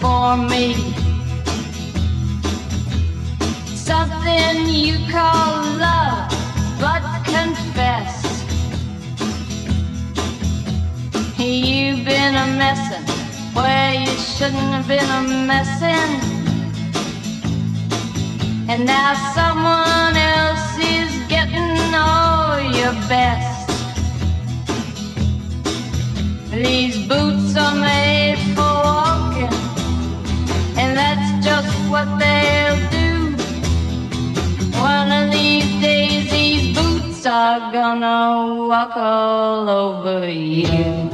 for me. Something you call love, but confess you've been a messin' where you shouldn't have been a messin', and now someone else is getting all your best. These boots are made for walking, and that's just what they'll do. One of these days these boots are gonna walk all over you.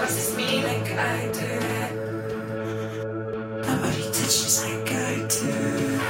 notice me like I do. Nobody touches like I do.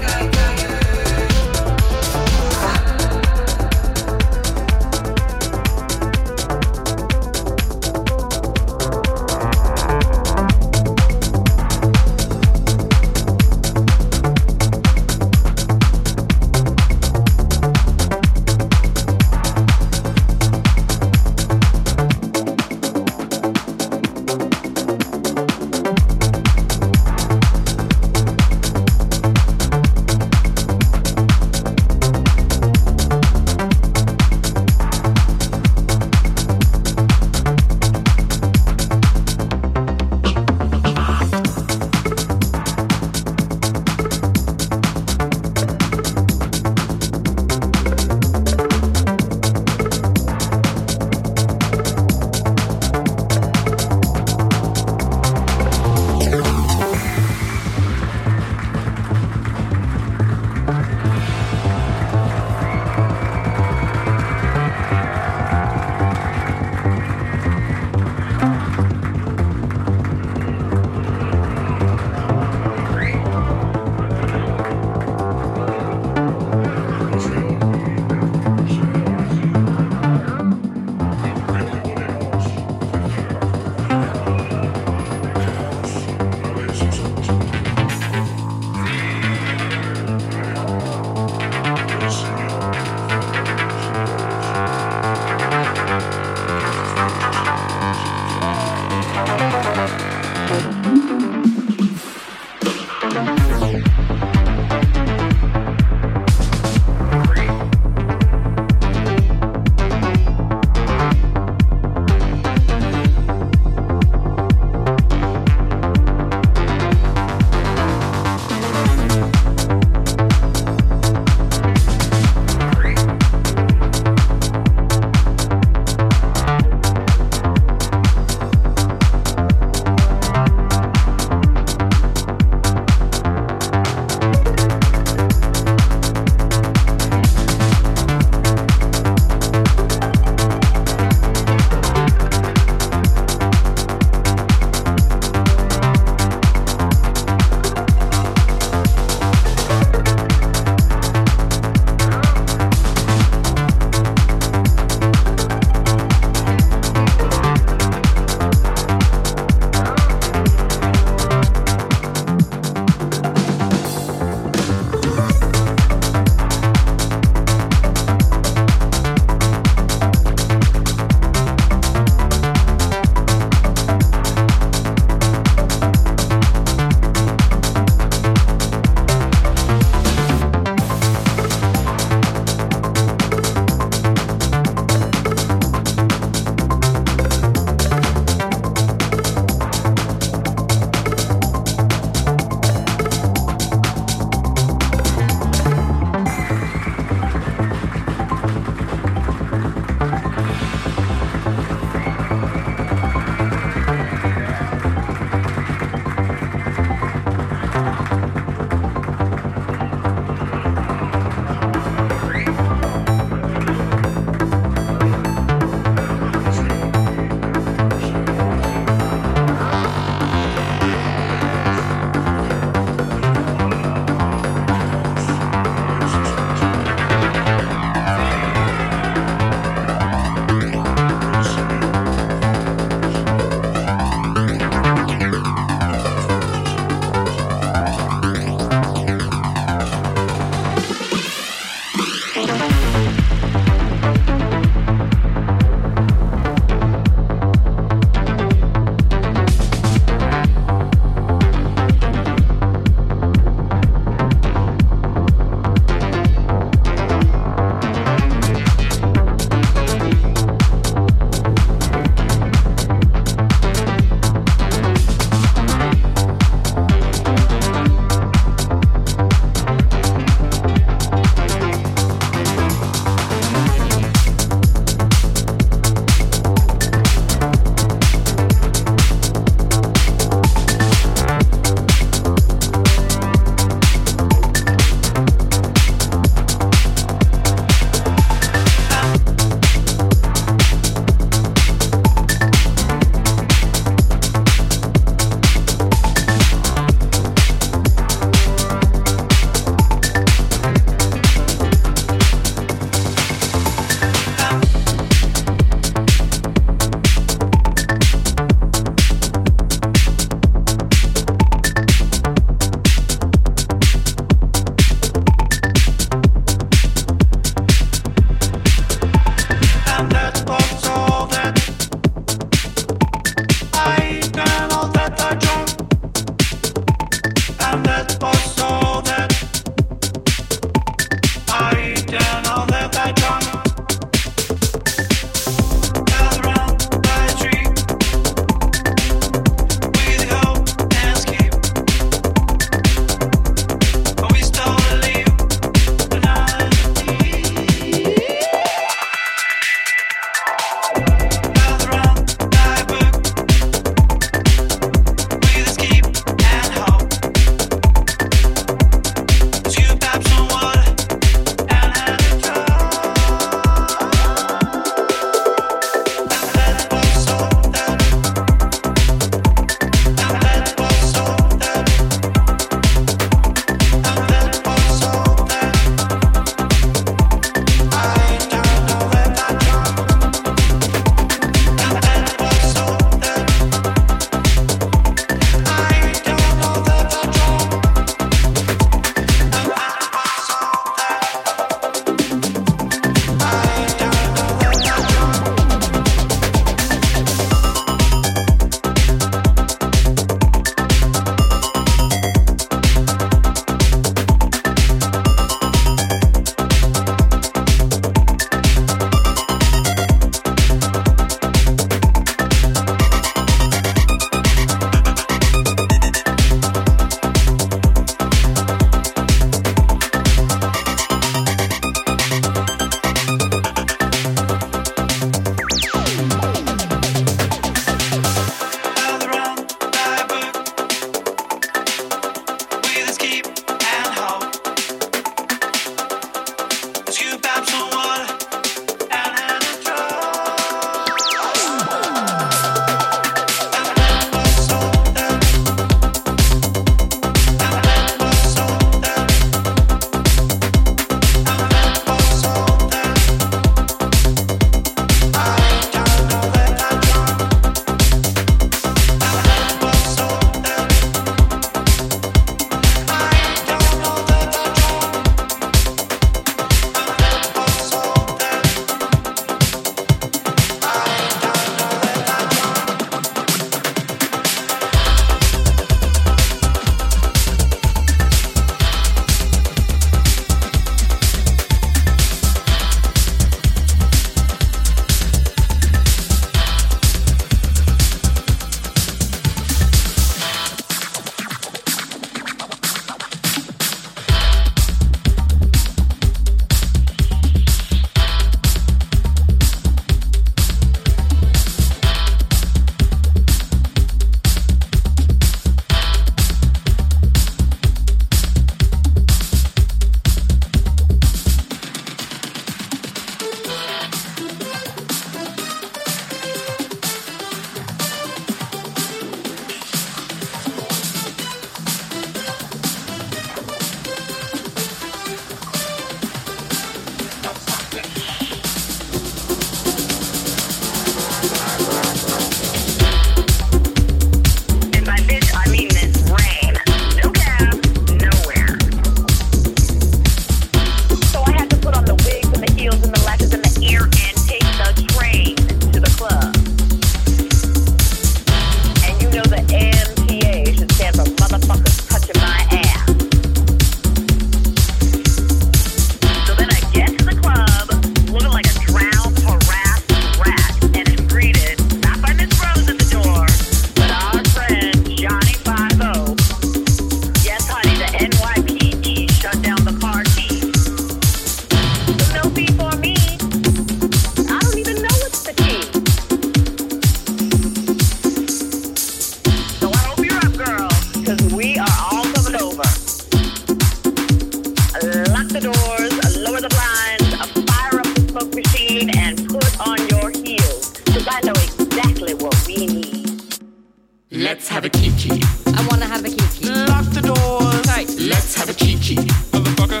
Let's have a kiki. I wanna have a kiki. Lock the doors. Tight. Let's have a kiki. Motherfucker.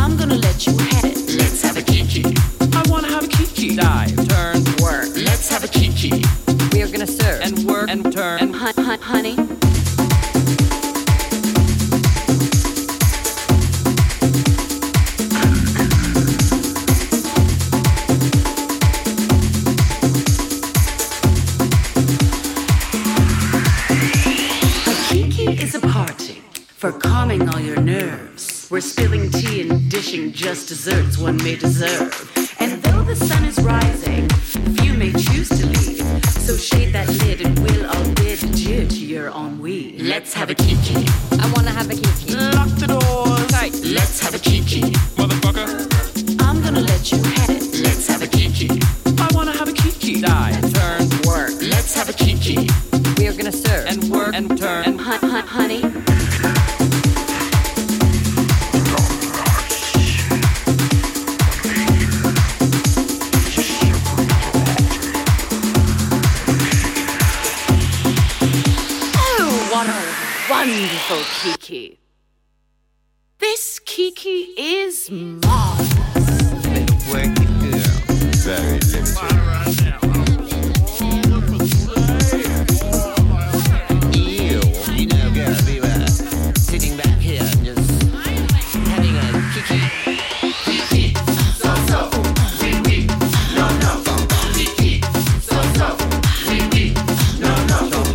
I'm gonna let you have it. Let's have a kiki. I wanna have a kiki. Dive. Turn. Work. Let's have a kiki. We are gonna serve and work and turn and honey. For calming all your nerves, we're spilling tea and dishing just desserts one may deserve. And though the sun is rising, few may choose to leave. So shade that lid and we'll all bid adieu to your ennui. Let's have a kiki. I wanna have a kiki. Lock the doors. Tight. Let's have a kiki. Motherfucker. I'm gonna let you have it. Let's have a kiki. I wanna have a kiki. Dive. Turn. Work. Let's have a kiki. We're gonna serve and work and turn and honey. Wonderful Kiki. This Kiki is marvelous. Little worky girl, very little. You know, girl, we were sitting back here and just having a Kiki. Kiki, so so, wee wee, no no. Kiki, so so, wee wee, no no no.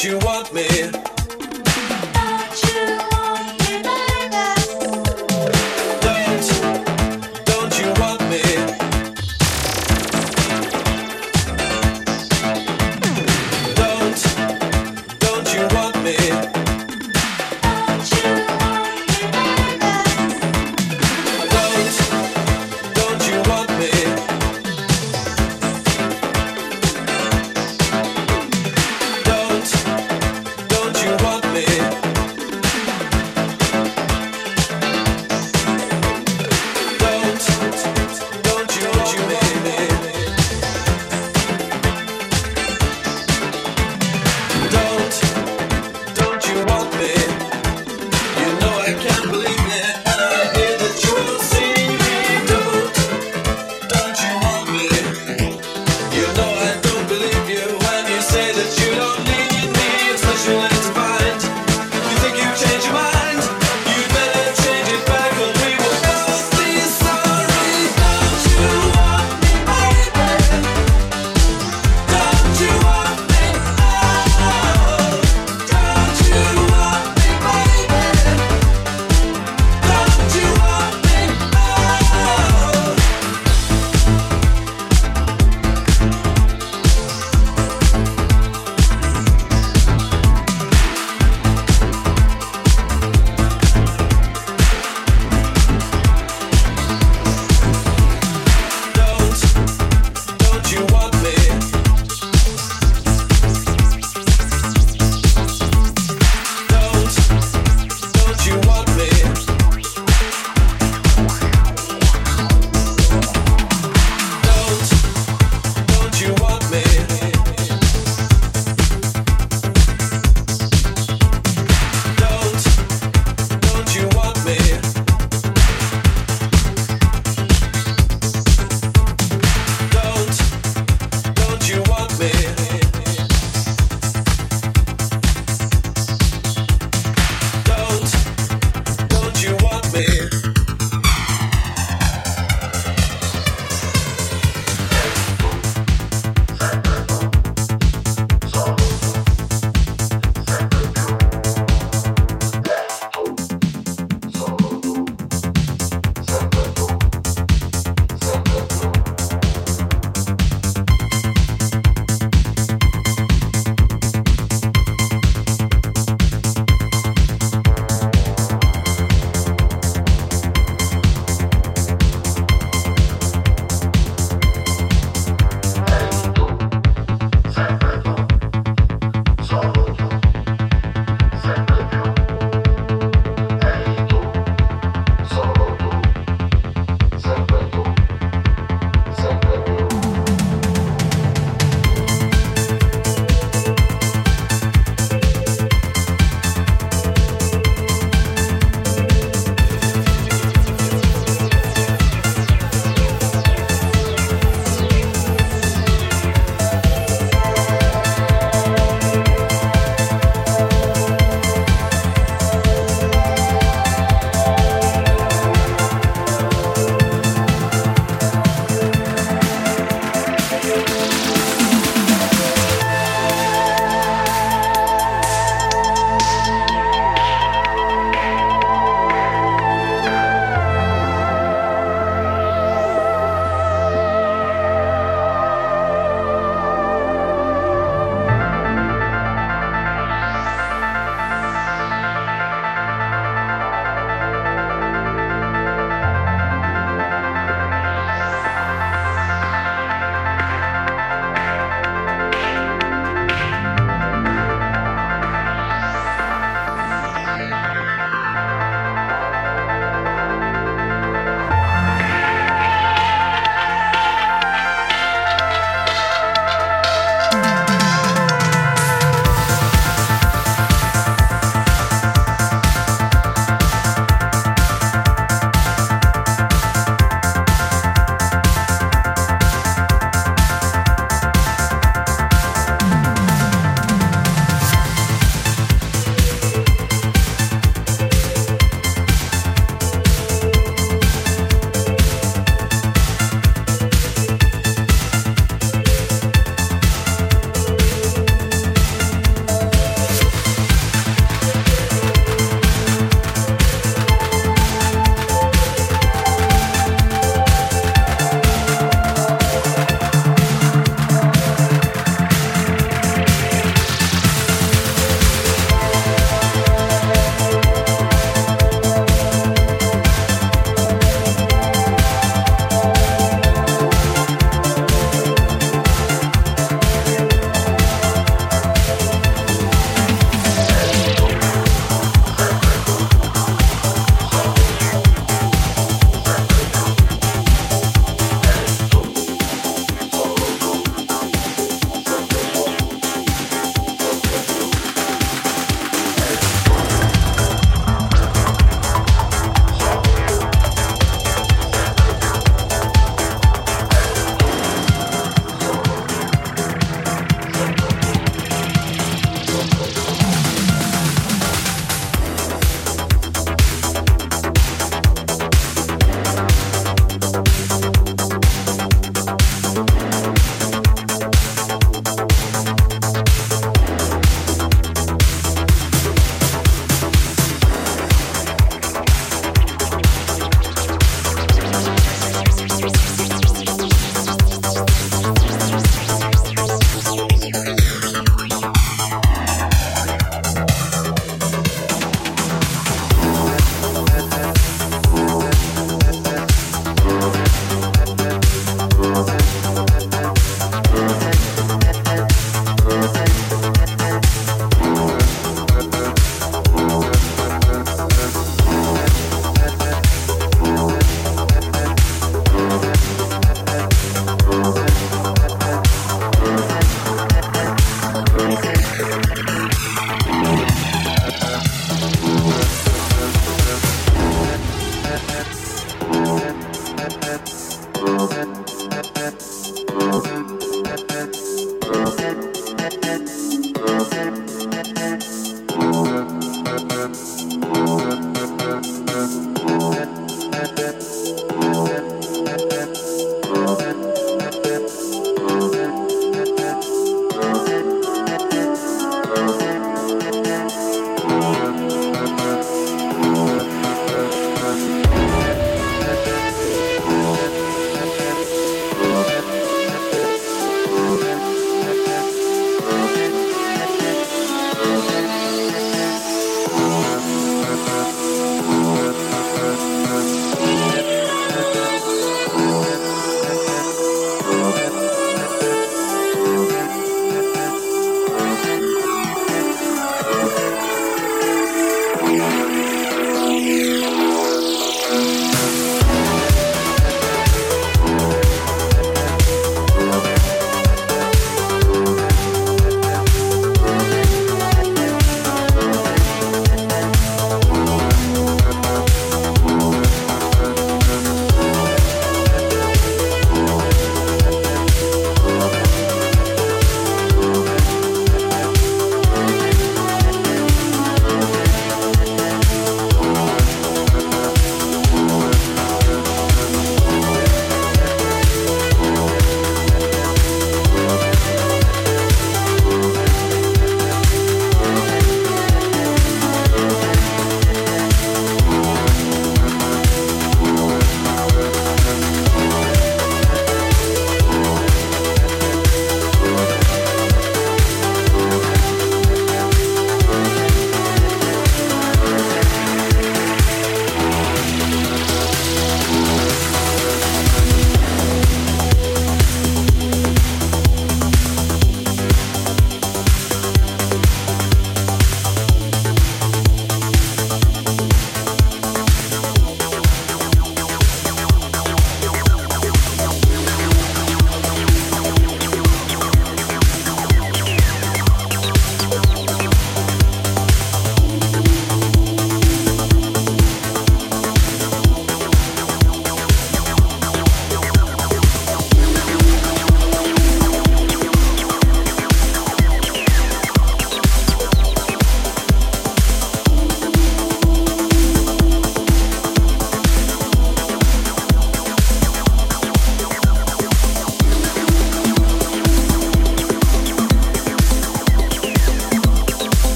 But you want me.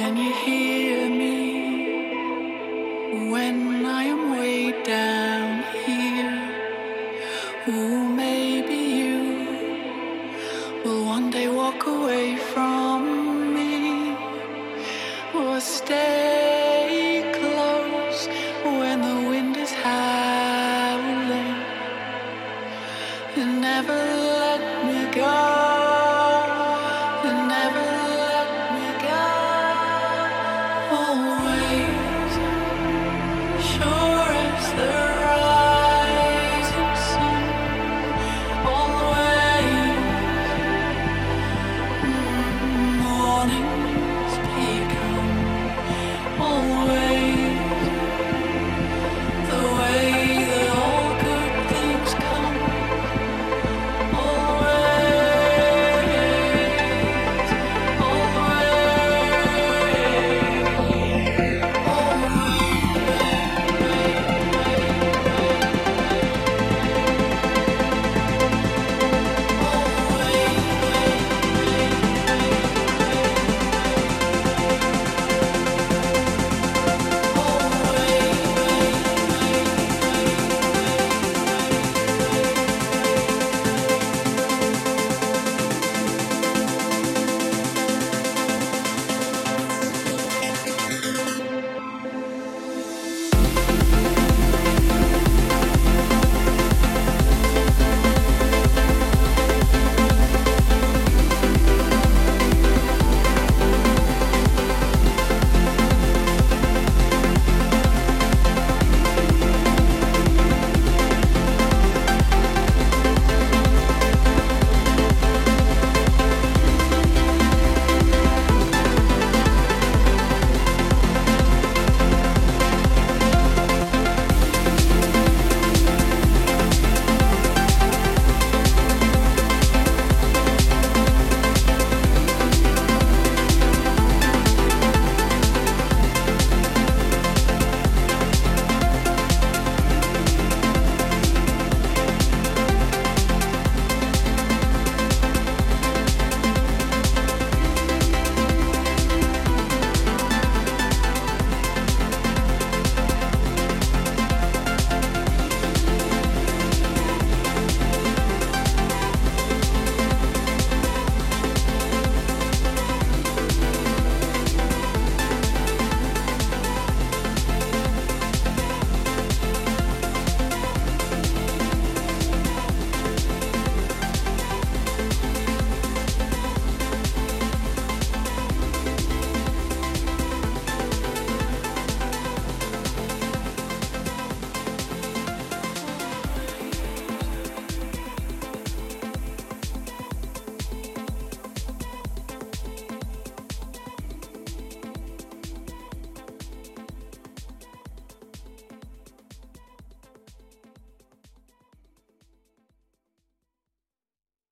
Can you hear me when I am way down here? Ooh, maybe you will one day walk away from me or stay.